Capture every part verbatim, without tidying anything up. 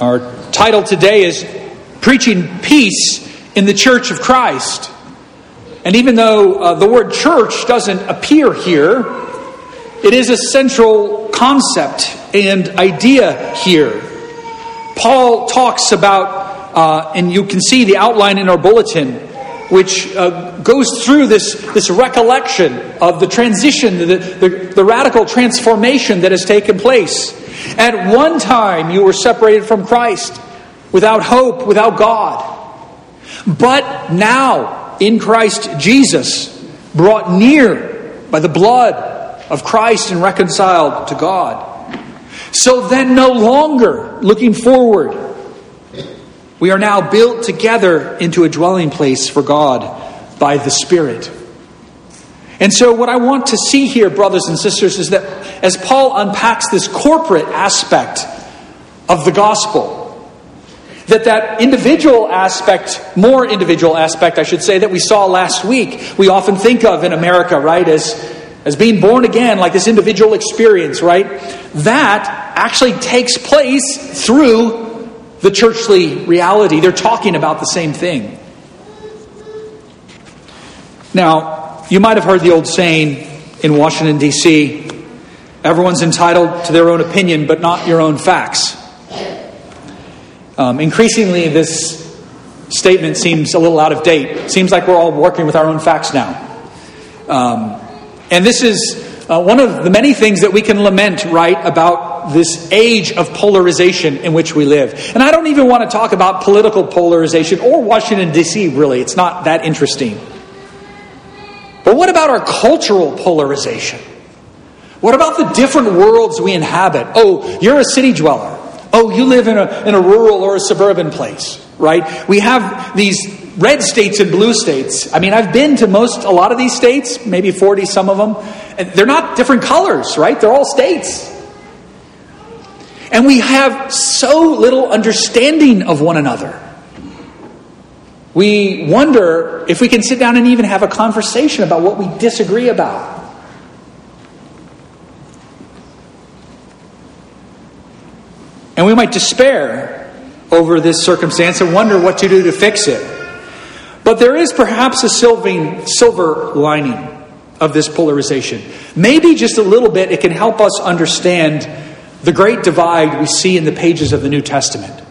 Our title today is Preaching Peace in the Church of Christ. And even though uh, the word church doesn't appear here, it is a central concept and idea here. Paul talks about, uh, and you can see the outline in our bulletin, which uh, goes through this, this recollection of the transition, the, the, the radical transformation that has taken place. At one time you were separated from Christ, without hope, without God. But now, in Christ Jesus, brought near by the blood of Christ and reconciled to God. So then no longer, looking forward, we are now built together into a dwelling place for God by the Spirit. And so what I want to see here, brothers and sisters, is that as Paul unpacks this corporate aspect of the gospel, that that individual aspect, more individual aspect, I should say, that we saw last week, we often think of in America, right, as, as being born again, like this individual experience, right? That actually takes place through the churchly reality. They're talking about the same thing. Now, you might have heard the old saying in Washington, D C, everyone's entitled to their own opinion, but not your own facts. Um, increasingly, this statement seems a little out of date. It seems like we're all working with our own facts now. Um, and this is uh, one of the many things that we can lament, right, about this age of polarization in which we live. And I don't even want to talk about political polarization or Washington, D C, really. It's not that interesting. But what about our cultural polarization? What about the different worlds we inhabit? Oh, you're a city dweller. Oh, you live in a, in a rural or a suburban place, right? We have these red states and blue states. I mean, I've been to most, a lot of these states, maybe forty, some of them. And they're not different colors, right? They're all states. And we have so little understanding of one another. We wonder if we can sit down and even have a conversation about what we disagree about. And we might despair over this circumstance and wonder what to do to fix it. But there is perhaps a silver lining of this polarization. Maybe just a little bit, it can help us understand the great divide we see in the pages of the New Testament.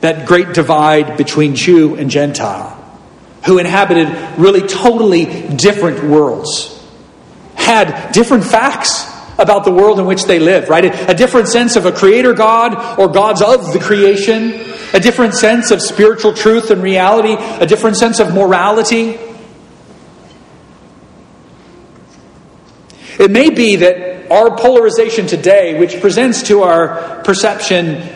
That great divide between Jew and Gentile, who inhabited really totally different worlds, had different facts about the world in which they lived, right? A different sense of a creator God or gods of the creation, a different sense of spiritual truth and reality, a different sense of morality. It may be that our polarization today, which presents to our perception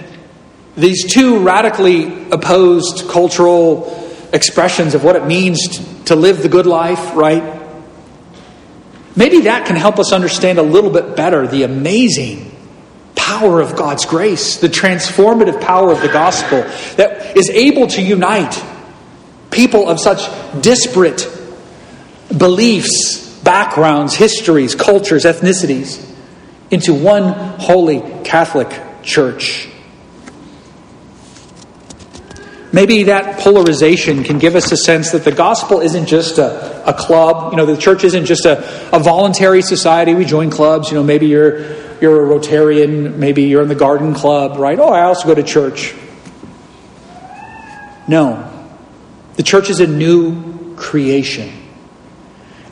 these two radically opposed cultural expressions of what it means to live the good life, right? Maybe that can help us understand a little bit better the amazing power of God's grace, the transformative power of the gospel that is able to unite people of such disparate beliefs, backgrounds, histories, cultures, ethnicities, into one holy Catholic church. Maybe that polarization can give us a sense that the gospel isn't just a, a club. You know, the church isn't just a, a voluntary society. We join clubs. You know, maybe you're you're a Rotarian. Maybe you're in the garden club, right? Oh, I also go to church. No. The church is a new creation.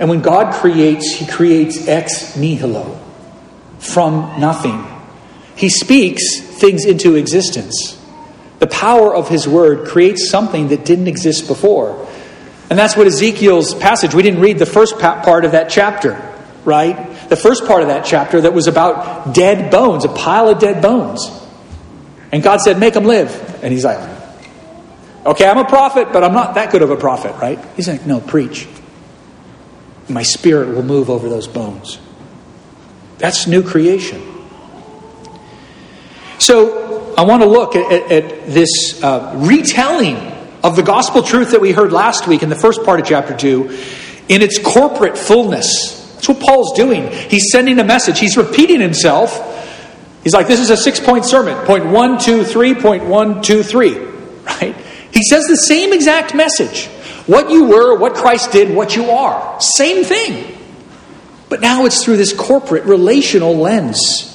And when God creates, He creates ex nihilo, from nothing. He speaks things into existence. The power of His word creates something that didn't exist before. And that's what Ezekiel's passage, we didn't read the first part of that chapter, right? The first part of that chapter that was about dead bones, a pile of dead bones. And God said, make them live. And he's like, okay, I'm a prophet, but I'm not that good of a prophet, right? He's like, no, preach. My spirit will move over those bones. That's new creation. So I want to look at, at, at this uh, retelling of the gospel truth that we heard last week in the first part of chapter two in its corporate fullness. That's what Paul's doing. He's sending a message. He's repeating himself. He's like, this is a six-point sermon. Point one, two, three, point one, two, three. Right? He says the same exact message. What you were, what Christ did, what you are. Same thing. But now it's through this corporate, relational lens.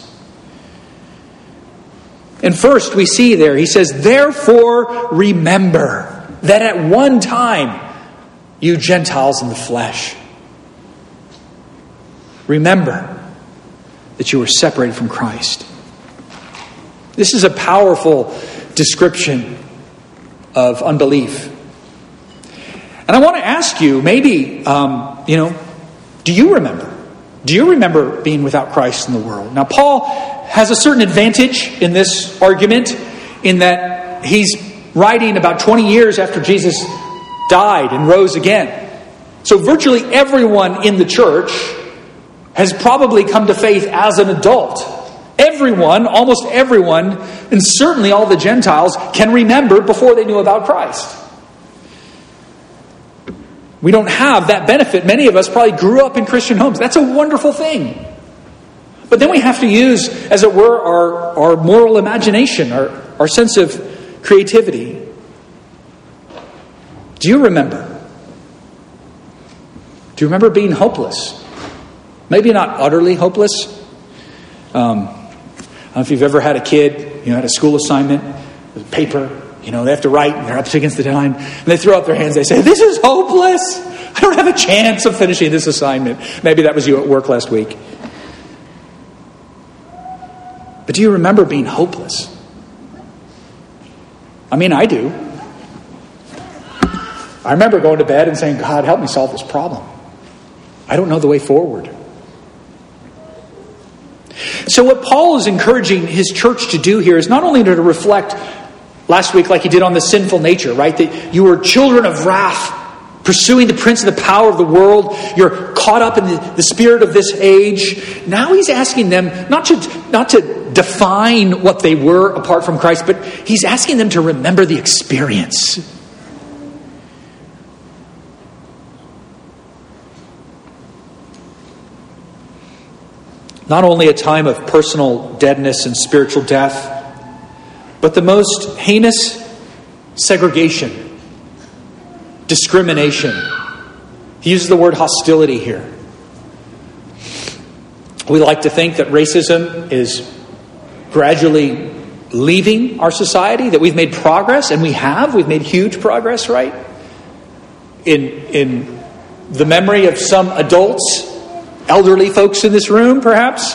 And first we see there, he says, therefore remember that at one time, you Gentiles in the flesh. Remember that you were separated from Christ. This is a powerful description of unbelief. And I want to ask you, maybe, um, you know, do you remember? Do you remember being without Christ in the world? Now, Paul has a certain advantage in this argument in that he's writing about twenty years after Jesus died and rose again. So virtually everyone in the church has probably come to faith as an adult. Everyone, almost everyone, and certainly all the Gentiles can remember before they knew about Christ. We don't have that benefit. Many of us probably grew up in Christian homes. That's a wonderful thing. But then we have to use, as it were, our, our moral imagination, our, our sense of creativity. Do you remember? Do you remember being hopeless? Maybe not utterly hopeless. Um, I don't know if you've ever had a kid, you know, had a school assignment, with paper. You know, they have to write, and they're up against the deadline. And they throw up their hands. They say, this is hopeless. I don't have a chance of finishing this assignment. Maybe that was you at work last week. But do you remember being hopeless? I mean, I do. I remember going to bed and saying, God, help me solve this problem. I don't know the way forward. So what Paul is encouraging his church to do here is not only to reflect last week, like he did on the sinful nature, right? That you were children of wrath, pursuing the prince of the power of the world. You're caught up in the, the spirit of this age. Now he's asking them not to, not to define what they were apart from Christ, but he's asking them to remember the experience. Not only a time of personal deadness and spiritual death, but the most heinous segregation, discrimination. He uses the word hostility here. We like to think that racism is gradually leaving our society, that we've made progress, and we have. We've made huge progress, right? In, in the memory of some adults, elderly folks in this room, perhaps,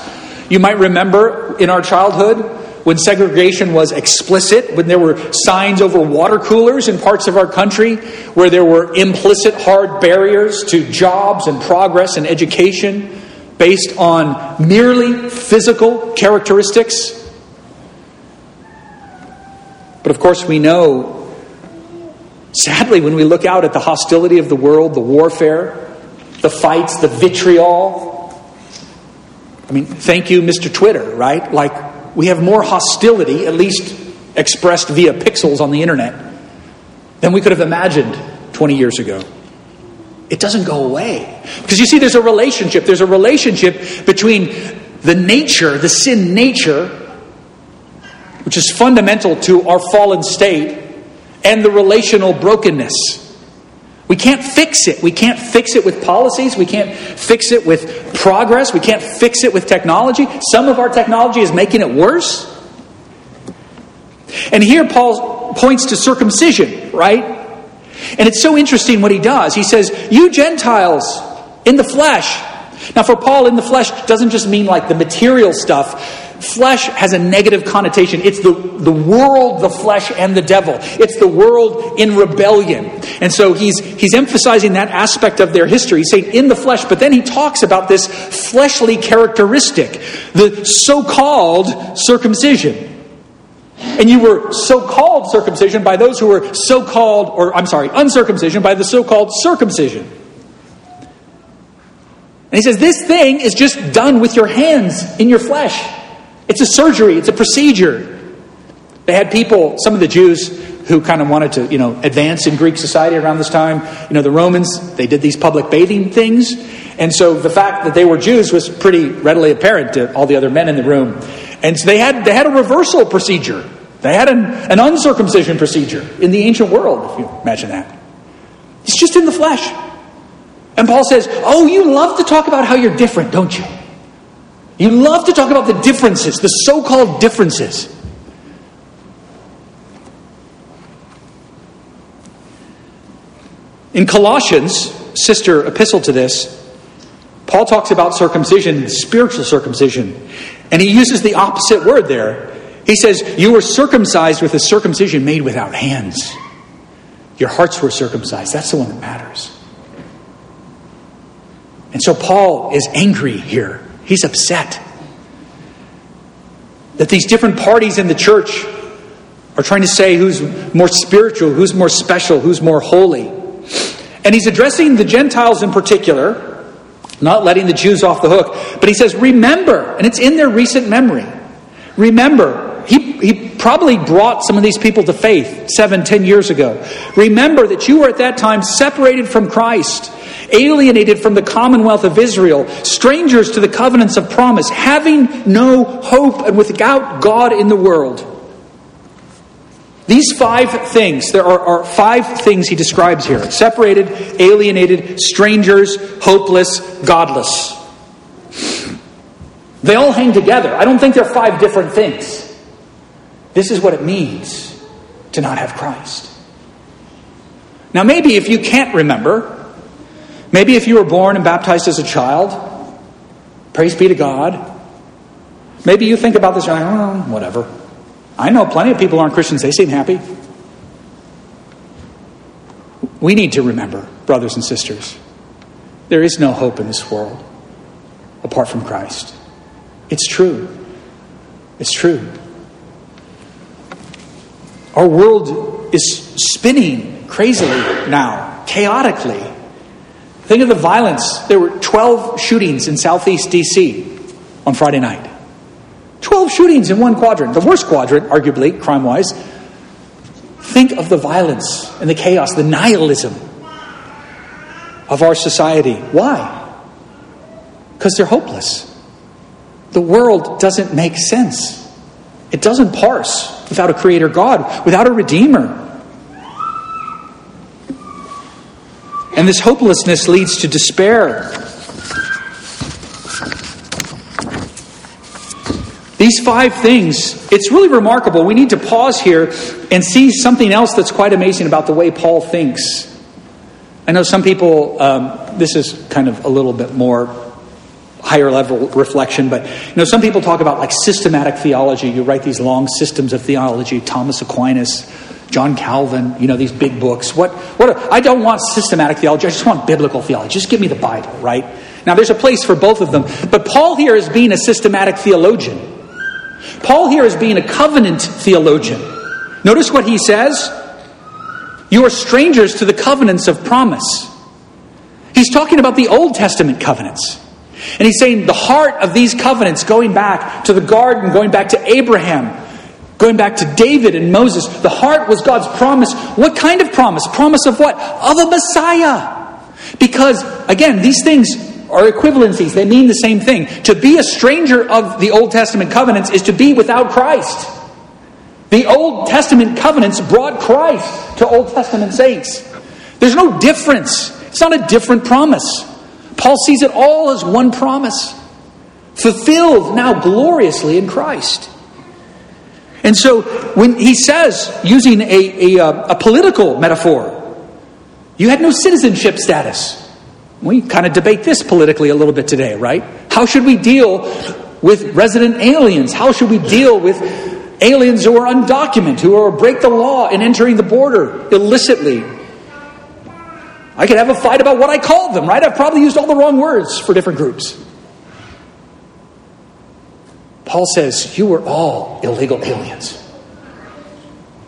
you might remember in our childhood when segregation was explicit, when there were signs over water coolers in parts of our country, where there were implicit hard barriers to jobs and progress and education based on merely physical characteristics. But of course we know, sadly, when we look out at the hostility of the world, the warfare, the fights, the vitriol. I mean, thank you, Mister Twitter, right? Like, we have more hostility, at least expressed via pixels on the internet, than we could have imagined twenty years ago. It doesn't go away. Because you see, there's a relationship. There's a relationship between the nature, the sin nature, which is fundamental to our fallen state, and the relational brokenness. We can't fix it. We can't fix it with policies. We can't fix it with progress. We can't fix it with technology. Some of our technology is making it worse. And here Paul points to circumcision, right? And it's so interesting what he does. He says, you Gentiles in the flesh. Now for Paul, in the flesh doesn't just mean like the material stuff. Flesh has a negative connotation. It's the, the world, the flesh, and the devil. It's the world in rebellion. And so he's he's emphasizing that aspect of their history. He's saying in the flesh, but then he talks about this fleshly characteristic, the so-called circumcision. And you were so-called circumcision by those who were so-called, or I'm sorry, uncircumcision by the so-called circumcision. And he says, this thing is just done with your hands in your flesh. It's a surgery. It's a procedure. They had people, some of the Jews who kind of wanted to, you know, advance in Greek society around this time. You know, the Romans, they did these public bathing things. And so the fact that they were Jews was pretty readily apparent to all the other men in the room. And so they had they had a reversal procedure. They had an, an uncircumcision procedure in the ancient world, if you imagine that. It's just in the flesh. And Paul says, oh, you love to talk about how you're different, don't you? You love to talk about the differences, the so-called differences. In Colossians, sister epistle to this, Paul talks about circumcision, spiritual circumcision. And he uses the opposite word there. He says, you were circumcised with a circumcision made without hands. Your hearts were circumcised. That's the one that matters. And so Paul is angry here. He's upset that these different parties in the church are trying to say who's more spiritual, who's more special, who's more holy. And he's addressing the Gentiles in particular, not letting the Jews off the hook. But he says, remember, and it's in their recent memory. Remember, he, he probably brought some of these people to faith seven, ten years ago. Remember that you were at that time separated from Christ, alienated from the commonwealth of Israel, strangers to the covenants of promise, having no hope and without God in the world. These five things, there are, are five things he describes here. Separated, alienated, strangers, hopeless, godless. They all hang together. I don't think they're five different things. This is what it means to not have Christ. Now maybe if you can't remember, maybe if you were born and baptized as a child, praise be to God. Maybe you think about this, you're like, oh, whatever. I know plenty of people who aren't Christians. They seem happy. We need to remember, brothers and sisters, there is no hope in this world apart from Christ. It's true. It's true. Our world is spinning crazily now, chaotically. Think of the violence. There were twelve shootings in Southeast D C on Friday night. twelve shootings in one quadrant. The worst quadrant, arguably, crime-wise. Think of the violence and the chaos, the nihilism of our society. Why? Because they're hopeless. The world doesn't make sense. It doesn't parse without a creator God, without a redeemer. And this hopelessness leads to despair. These five things, it's really remarkable. We need to pause here and see something else that's quite amazing about the way Paul thinks. I know some people, um, this is kind of a little bit more higher level reflection, but you know, some people talk about like systematic theology. You write these long systems of theology, Thomas Aquinas, John Calvin, you know, these big books. What? What? Are, I don't want systematic theology. I just want biblical theology. Just give me the Bible, right? Now, there's a place for both of them. But Paul here is being a systematic theologian. Paul here is being a covenant theologian. Notice what he says. You are strangers to the covenants of promise. He's talking about the Old Testament covenants. And he's saying the heart of these covenants, going back to the garden, going back to Abraham, going back to David and Moses, the heart was God's promise. What kind of promise? Promise of what? Of a Messiah. Because, again, these things are equivalencies. They mean the same thing. To be a stranger of the Old Testament covenants is to be without Christ. The Old Testament covenants brought Christ to Old Testament saints. There's no difference. It's not a different promise. Paul sees it all as one promise, fulfilled now gloriously in Christ. And so when he says, using a, a, a political metaphor, you had no citizenship status. We kind of debate this politically a little bit today, right? How should we deal with resident aliens? How should we deal with aliens who are undocumented, who are break the law in entering the border illicitly? I could have a fight about what I called them, right? I've probably used all the wrong words for different groups. Paul says, you were all illegal aliens.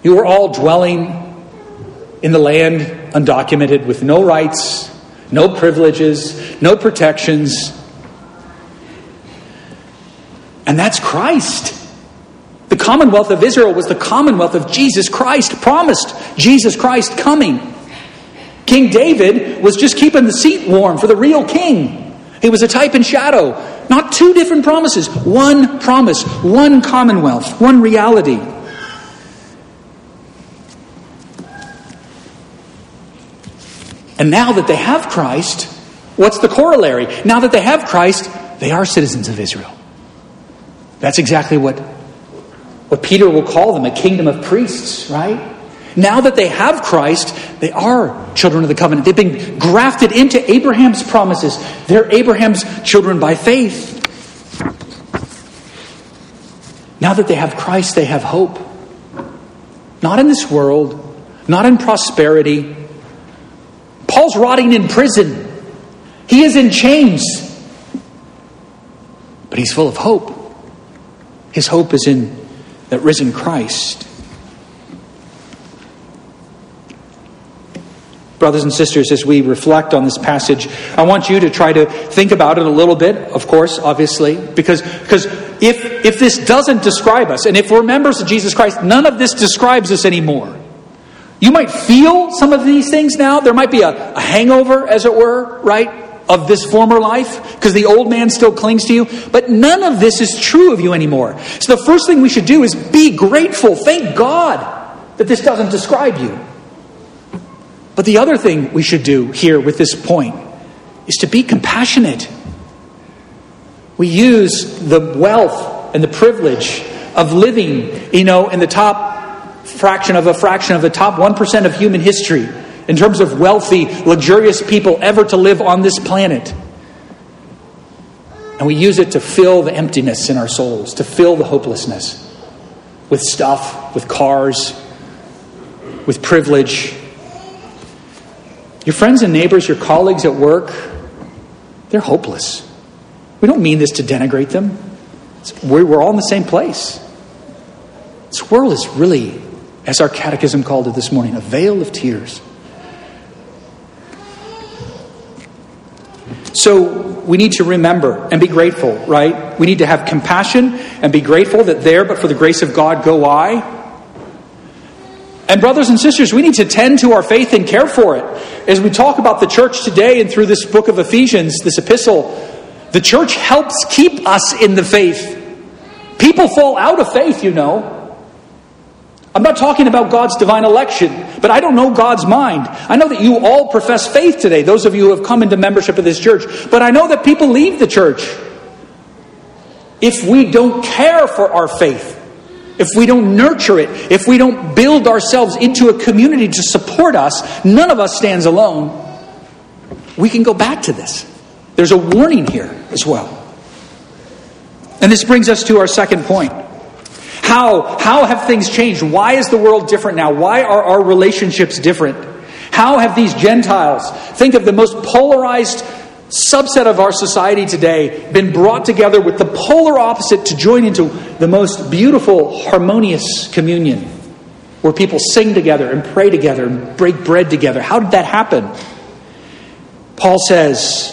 You were all dwelling in the land undocumented with no rights, no privileges, no protections. And that's Christ. The commonwealth of Israel was the commonwealth of Jesus Christ, promised Jesus Christ coming. King David was just keeping the seat warm for the real king. It was a type and shadow. Not two different promises. One promise. One commonwealth. One reality. And now that they have Christ, what's the corollary? Now that they have Christ, they are citizens of Israel. That's exactly what, what Peter will call them, a kingdom of priests, right? Now that they have Christ, they are children of the covenant. They've been grafted into Abraham's promises. They're Abraham's children by faith. Now that they have Christ, they have hope. Not in this world, not in prosperity. Paul's rotting in prison. He is in chains. But he's full of hope. His hope is in that risen Christ. Brothers and sisters, as we reflect on this passage, I want you to try to think about it a little bit, of course, obviously, because, because if, if this doesn't describe us, and if we're members of Jesus Christ, none of this describes us anymore. You might feel some of these things now. There might be a, a hangover, as it were, right, of this former life, because the old man still clings to you. But none of this is true of you anymore. So the first thing we should do is be grateful. Thank God that this doesn't describe you. But the other thing we should do here with this point is to be compassionate. We use the wealth and the privilege of living, you know, in the top fraction of a fraction of the top one percent of human history in terms of wealthy, luxurious people ever to live on this planet. And we use it to fill the emptiness in our souls, to fill the hopelessness with stuff, with cars, with privilege. Your friends and neighbors, your colleagues at work, they're hopeless. We don't mean this to denigrate them. We're all in the same place. This world is really, as our catechism called it this morning, a veil of tears. So we need to remember and be grateful, right? We need to have compassion and be grateful that there, but for the grace of God, go I. And brothers and sisters, we need to tend to our faith and care for it. As we talk about the church today and through this book of Ephesians, this epistle, the church helps keep us in the faith. People fall out of faith, you know. I'm not talking about God's divine election, but I don't know God's mind. I know that you all profess faith today, those of you who have come into membership of this church. But I know that people leave the church if we don't care for our faith. If we don't nurture it, if we don't build ourselves into a community to support us, none of us stands alone. We can go back to this. There's a warning here as well. And this brings us to our second point. How, how have things changed? Why is the world different now? Why are our relationships different? How have these Gentiles, think of the most polarized subset of our society today, been brought together with the polar opposite to join into the most beautiful, harmonious communion where people sing together and pray together and break bread together? How did that happen? Paul says,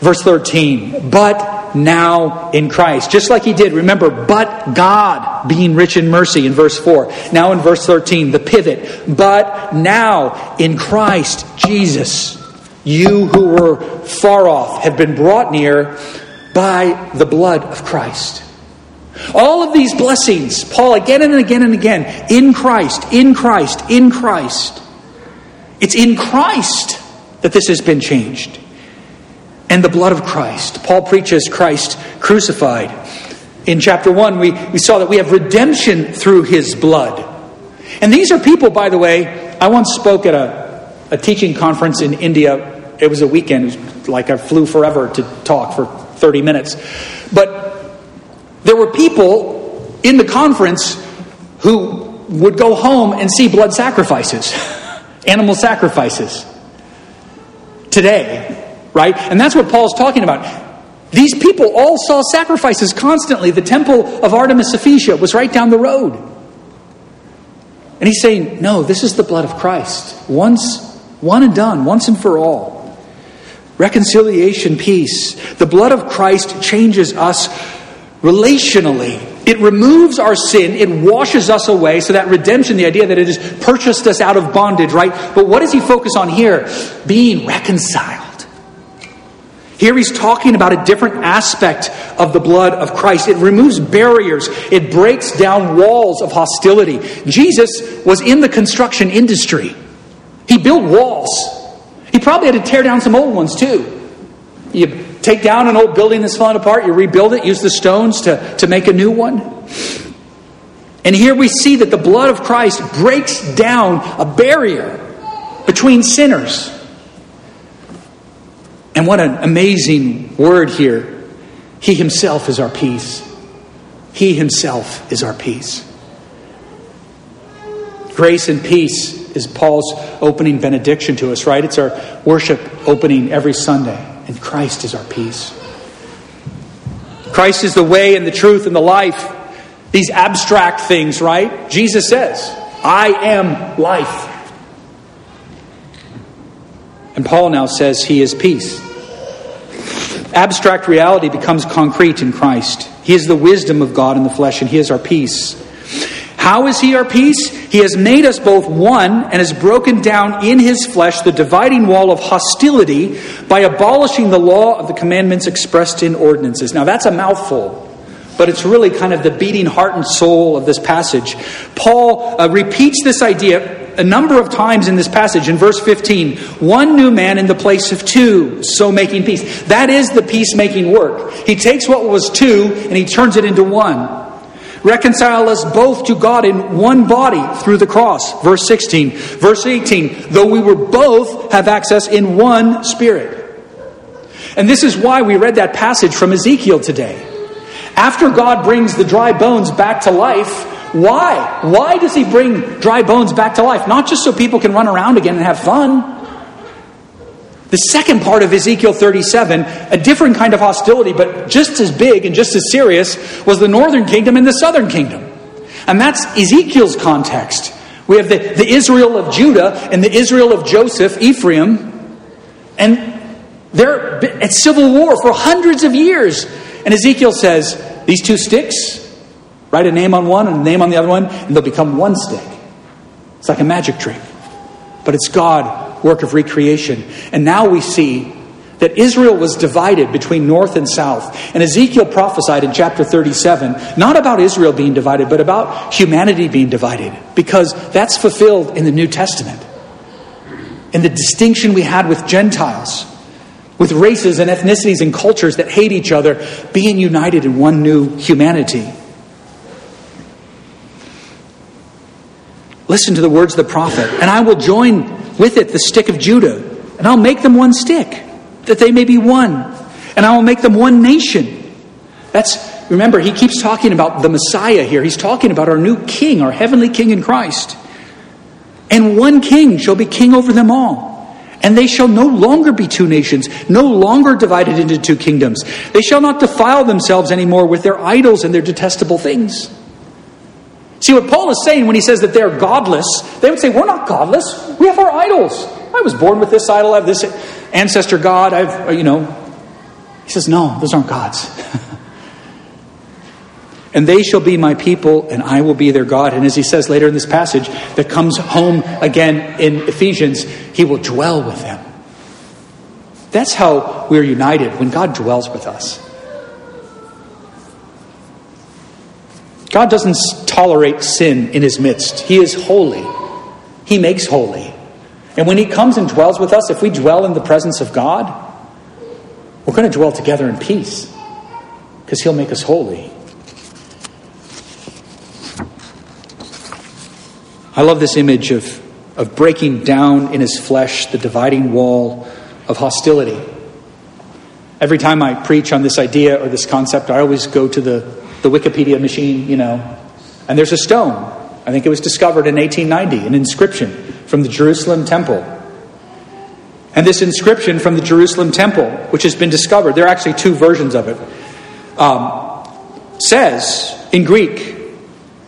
verse thirteen, but now in Christ. Just like he did, remember, but God, being rich in mercy in verse four. Now in verse thirteen, the pivot. But now in Christ Jesus, you who were far off have been brought near by the blood of Christ. All of these blessings, Paul again and again and again, in Christ, in Christ, in Christ. It's in Christ that this has been changed. And the blood of Christ. Paul preaches Christ crucified. In chapter one, we, we saw that we have redemption through his blood. And these are people, by the way, I once spoke at a A teaching conference in India. It was a weekend. It was like I flew forever to talk for thirty minutes. But there were people in the conference who would go home and see blood sacrifices, animal sacrifices today, right? And that's what Paul's talking about. These people all saw sacrifices constantly. The Temple of Artemis Ephesia was right down the road. And he's saying, no, this is the blood of Christ. Once One and done, once and for all. Reconciliation, peace. The blood of Christ changes us relationally. It removes our sin. It washes us away. So that redemption, the idea that it has purchased us out of bondage, right? But what does he focus on here? Being reconciled. Here he's talking about a different aspect of the blood of Christ. It removes barriers. It breaks down walls of hostility. Jesus was in the construction industry. He built walls. He probably had to tear down some old ones too. You take down an old building that's falling apart, you rebuild it, use the stones to, to make a new one. And here we see that the blood of Christ breaks down a barrier between sinners. And what an amazing word here. He himself is our peace. He himself is our peace. Grace and peace is Paul's opening benediction to us, right? It's our worship opening every Sunday. And Christ is our peace. Christ is the way and the truth and the life. These abstract things, right? Jesus says, I am life. And Paul now says he is peace. Abstract reality becomes concrete in Christ. He is the wisdom of God in the flesh, and he is our peace. How is he our peace? He has made us both one and has broken down in his flesh the dividing wall of hostility by abolishing the law of the commandments expressed in ordinances. Now that's a mouthful, but it's really kind of the beating heart and soul of this passage. Paul uh, repeats this idea a number of times in this passage. In verse fifteen, one new man in the place of two, so making peace. That is the peacemaking work. He takes what was two and he turns it into one. Reconcile us both to God in one body through the cross. Verse sixteen. Verse eighteen, though we were both have access in one Spirit. And this is why we read that passage from Ezekiel today. After God brings the dry bones back to life, Why? Why does he bring dry bones back to life? Not just so people can run around again and have fun. The second part of Ezekiel thirty-seven, a different kind of hostility, but just as big and just as serious, was the northern kingdom and the southern kingdom. And that's Ezekiel's context. We have the, the Israel of Judah and the Israel of Joseph, Ephraim. And they're at civil war for hundreds of years. And Ezekiel says, these two sticks, write a name on one and a name on the other one, and they'll become one stick. It's like a magic trick. But it's God, work of recreation. And now we see that Israel was divided between north and south. And Ezekiel prophesied in chapter thirty-seven, not about Israel being divided, but about humanity being divided. Because that's fulfilled in the New Testament. And the distinction we had with Gentiles, with races and ethnicities and cultures that hate each other, being united in one new humanity. Listen to the words of the prophet. And I will join with it the stick of Judah, and I'll make them one stick, that they may be one. And I will make them one nation. That's, remember, he keeps talking about the Messiah here. He's talking about our new king, our heavenly king in Christ. And one king shall be king over them all. And they shall no longer be two nations, no longer divided into two kingdoms. They shall not defile themselves anymore with their idols and their detestable things. See, what Paul is saying when he says that they're godless, they would say, we're not godless. We have our idols. I was born with this idol. I have this ancestor god. I've, you know. He says, no, those aren't gods. And they shall be my people, and I will be their God. And as he says later in this passage that comes home again in Ephesians, he will dwell with them. That's how we're united, when God dwells with us. God doesn't tolerate sin in his midst. He is holy. He makes holy. And when he comes and dwells with us, if we dwell in the presence of God, we're going to dwell together in peace, because he'll make us holy. I love this image of, of breaking down in his flesh the dividing wall of hostility. Every time I preach on this idea or this concept, I always go to the the Wikipedia machine, you know. And there's a stone. I think it was discovered in eighteen ninety, an inscription from the Jerusalem temple. And this inscription from the Jerusalem temple, which has been discovered, there are actually two versions of it, um, says in Greek,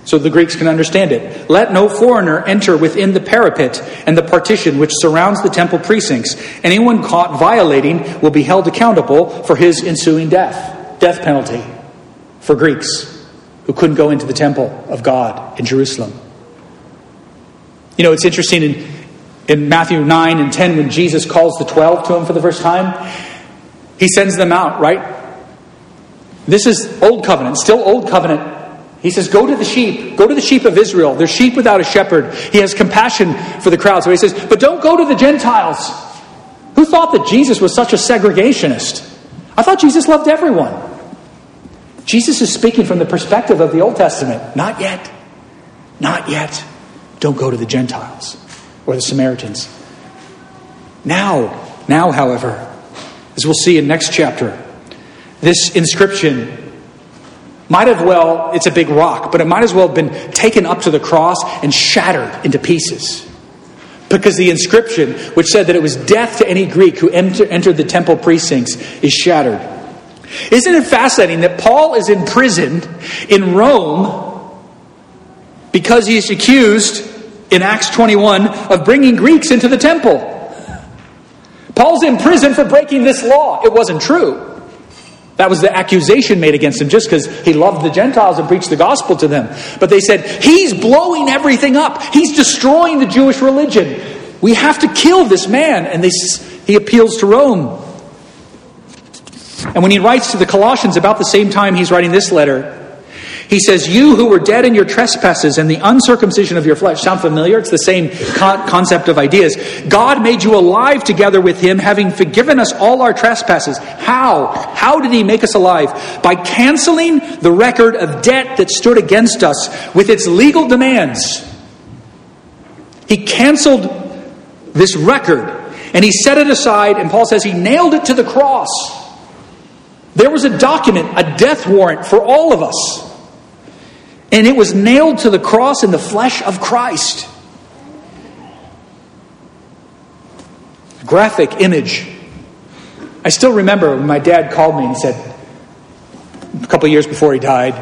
so the Greeks can understand it, let no foreigner enter within the parapet and the partition which surrounds the temple precincts. Anyone caught violating will be held accountable for his ensuing death. Death penalty. For Greeks who couldn't go into the temple of God in Jerusalem. You know, it's interesting in, in Matthew nine and ten when Jesus calls the twelve to him for the first time. He sends them out, right? This is Old Covenant, still Old Covenant. He says, go to the sheep. Go to the sheep of Israel. They're sheep without a shepherd. He has compassion for the crowd. So he says, but don't go to the Gentiles. Who thought that Jesus was such a segregationist? I thought Jesus loved everyone. Jesus is speaking from the perspective of the Old Testament. Not yet. Not yet. Don't go to the Gentiles or the Samaritans. Now, now, however, as we'll see in next chapter, this inscription might have well, it's a big rock, but it might as well have been taken up to the cross and shattered into pieces. Because the inscription, which said that it was death to any Greek who enter, entered the temple precincts, is shattered. Isn't it fascinating that Paul is imprisoned in Rome because he is accused in Acts twenty-one of bringing Greeks into the temple? Paul's in prison for breaking this law. It wasn't true. That was the accusation made against him just because he loved the Gentiles and preached the gospel to them. But they said, he's blowing everything up. He's destroying the Jewish religion. We have to kill this man. And they, he appeals to Rome. And when he writes to the Colossians about the same time he's writing this letter, he says, you who were dead in your trespasses and the uncircumcision of your flesh. Sound familiar? It's the same con- concept of ideas. God made you alive together with him, having forgiven us all our trespasses. How? How did he make us alive? By canceling the record of debt that stood against us with its legal demands. He canceled this record and he set it aside, and Paul says he nailed it to the cross. There was a document, a death warrant for all of us. And it was nailed to the cross in the flesh of Christ. A graphic image. I still remember when my dad called me and said, a couple years before he died,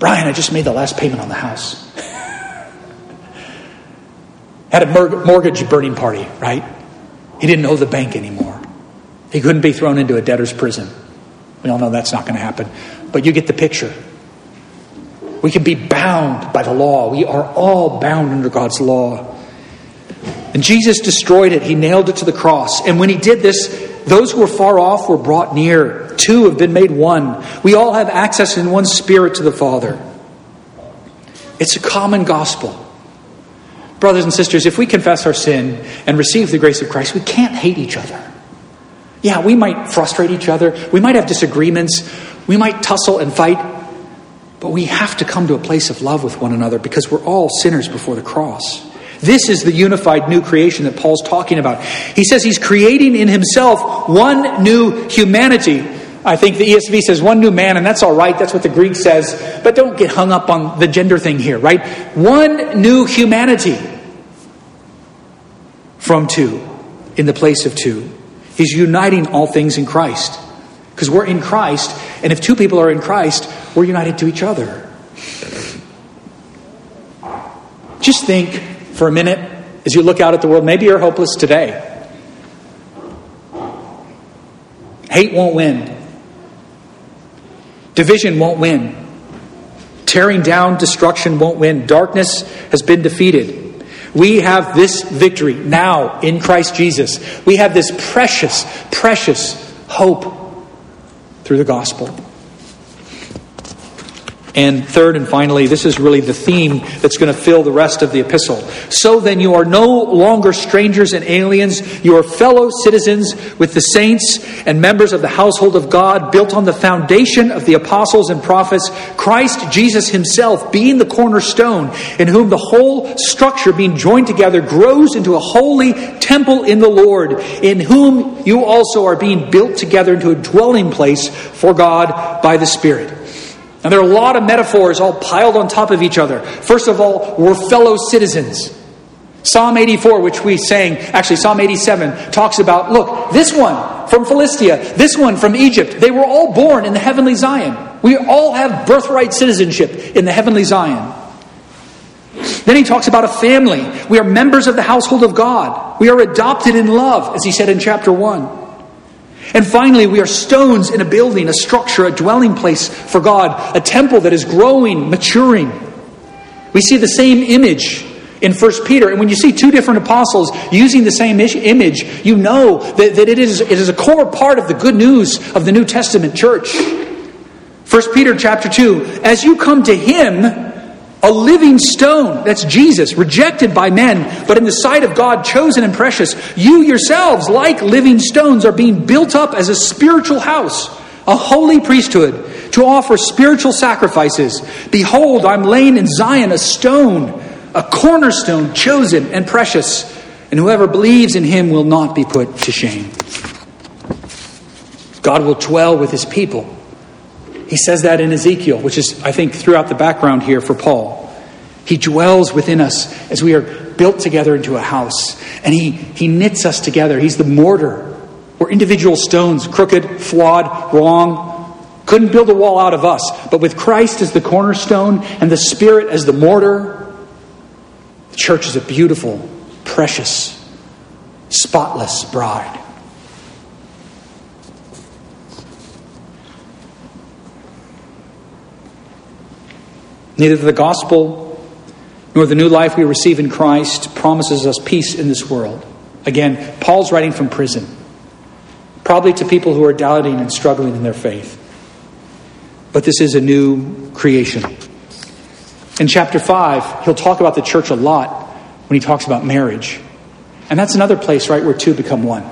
Brian, I just made the last payment on the house. Had a mortgage burning party, right? He didn't owe the bank anymore. He couldn't be thrown into a debtor's prison. We all know that's not going to happen. But you get the picture. We can be bound by the law. We are all bound under God's law. And Jesus destroyed it. He nailed it to the cross. And when he did this, those who were far off were brought near. Two have been made one. We all have access in one spirit to the Father. It's a common gospel. Brothers and sisters, if we confess our sin and receive the grace of Christ, we can't hate each other. Yeah, we might frustrate each other. We might have disagreements. We might tussle and fight. But we have to come to a place of love with one another because we're all sinners before the cross. This is the unified new creation that Paul's talking about. He says he's creating in himself one new humanity. I think the E S V says one new man, and that's all right. That's what the Greek says. But don't get hung up on the gender thing here, right? One new humanity from two, in the place of two. He's uniting all things in Christ. Because we're in Christ, and if two people are in Christ, we're united to each other. Just think for a minute as you look out at the world. Maybe you're hopeless today. Hate won't win. Division won't win. Tearing down, destruction won't win. Darkness has been defeated. We have this victory now in Christ Jesus. We have this precious, precious hope through the gospel. And third and finally, this is really the theme that's going to fill the rest of the epistle. So then you are no longer strangers and aliens. You are fellow citizens with the saints and members of the household of God, built on the foundation of the apostles and prophets, Christ Jesus himself being the cornerstone, in whom the whole structure being joined together grows into a holy temple in the Lord, in whom you also are being built together into a dwelling place for God by the Spirit. And there are a lot of metaphors all piled on top of each other. First of all, we're fellow citizens. Psalm eighty-four, which we sang, actually Psalm eighty-seven, talks about, look, this one from Philistia, this one from Egypt, they were all born in the heavenly Zion. We all have birthright citizenship in the heavenly Zion. Then he talks about a family. We are members of the household of God. We are adopted in love, as he said in chapter one. And finally, we are stones in a building, a structure, a dwelling place for God, a temple that is growing, maturing. We see the same image in First Peter. And when you see two different apostles using the same image, you know that, that it is, it is a core part of the good news of the New Testament church. First Peter chapter two, as you come to him, a living stone, that's Jesus, rejected by men, but in the sight of God, chosen and precious, you yourselves, like living stones, are being built up as a spiritual house, a holy priesthood, to offer spiritual sacrifices. Behold, I'm laying in Zion a stone, a cornerstone, chosen and precious, and whoever believes in him will not be put to shame. God will dwell with his people. He says that in Ezekiel, which is, I think, throughout the background here for Paul. He dwells within us as we are built together into a house, and he, he knits us together. He's the mortar. We're individual stones, crooked, flawed, wrong. Couldn't build a wall out of us, but with Christ as the cornerstone and the Spirit as the mortar, the church is a beautiful, precious, spotless bride. Neither the gospel nor the new life we receive in Christ promises us peace in this world. Again, Paul's writing from prison, probably to people who are doubting and struggling in their faith. But this is a new creation. In chapter five, he'll talk about the church a lot when he talks about marriage. And that's another place, right, where two become one.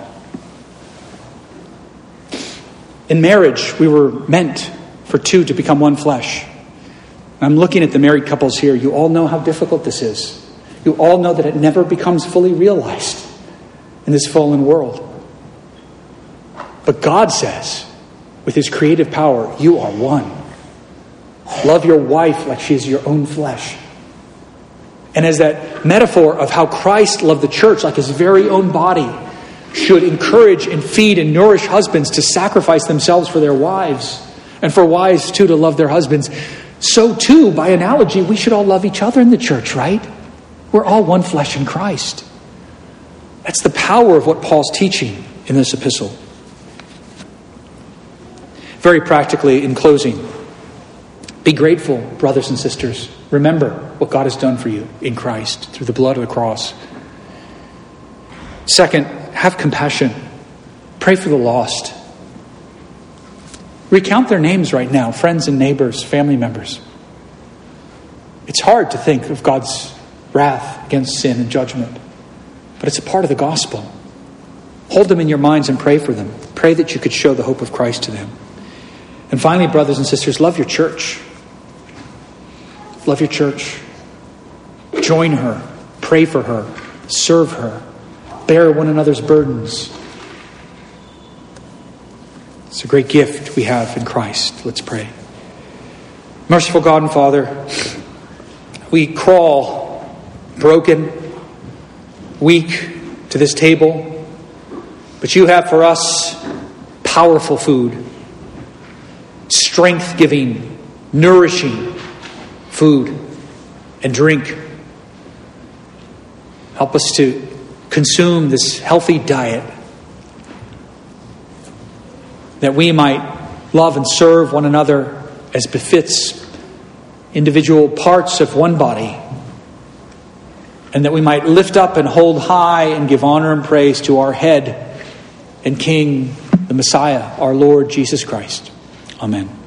In marriage, we were meant for two to become one flesh. I'm looking at the married couples here. You all know how difficult this is. You all know that it never becomes fully realized in this fallen world. But God says, with his creative power, you are one. Love your wife like she is your own flesh. And as that metaphor of how Christ loved the church like his very own body should encourage and feed and nourish husbands to sacrifice themselves for their wives, and for wives too to love their husbands, so too, by analogy, we should all love each other in the church, right? We're all one flesh in Christ. That's the power of what Paul's teaching in this epistle. Very practically, in closing, be grateful, brothers and sisters. Remember what God has done for you in Christ through the blood of the cross. Second, have compassion. Pray for the lost. Recount their names right now, friends and neighbors, family members. It's hard to think of God's wrath against sin and judgment, but it's a part of the gospel. Hold them in your minds and pray for them. Pray that you could show the hope of Christ to them. And finally, brothers and sisters, love your church. Love your church. Join her. Pray for her. Serve her. Bear one another's burdens. It's a great gift we have in Christ. Let's pray. Merciful God and Father, we crawl broken, weak to this table, but you have for us powerful food. Strength-giving, nourishing food and drink. Help us to consume this healthy diet that we might love and serve one another as befits individual parts of one body, and that we might lift up and hold high and give honor and praise to our head and King, the Messiah, our Lord Jesus Christ. Amen.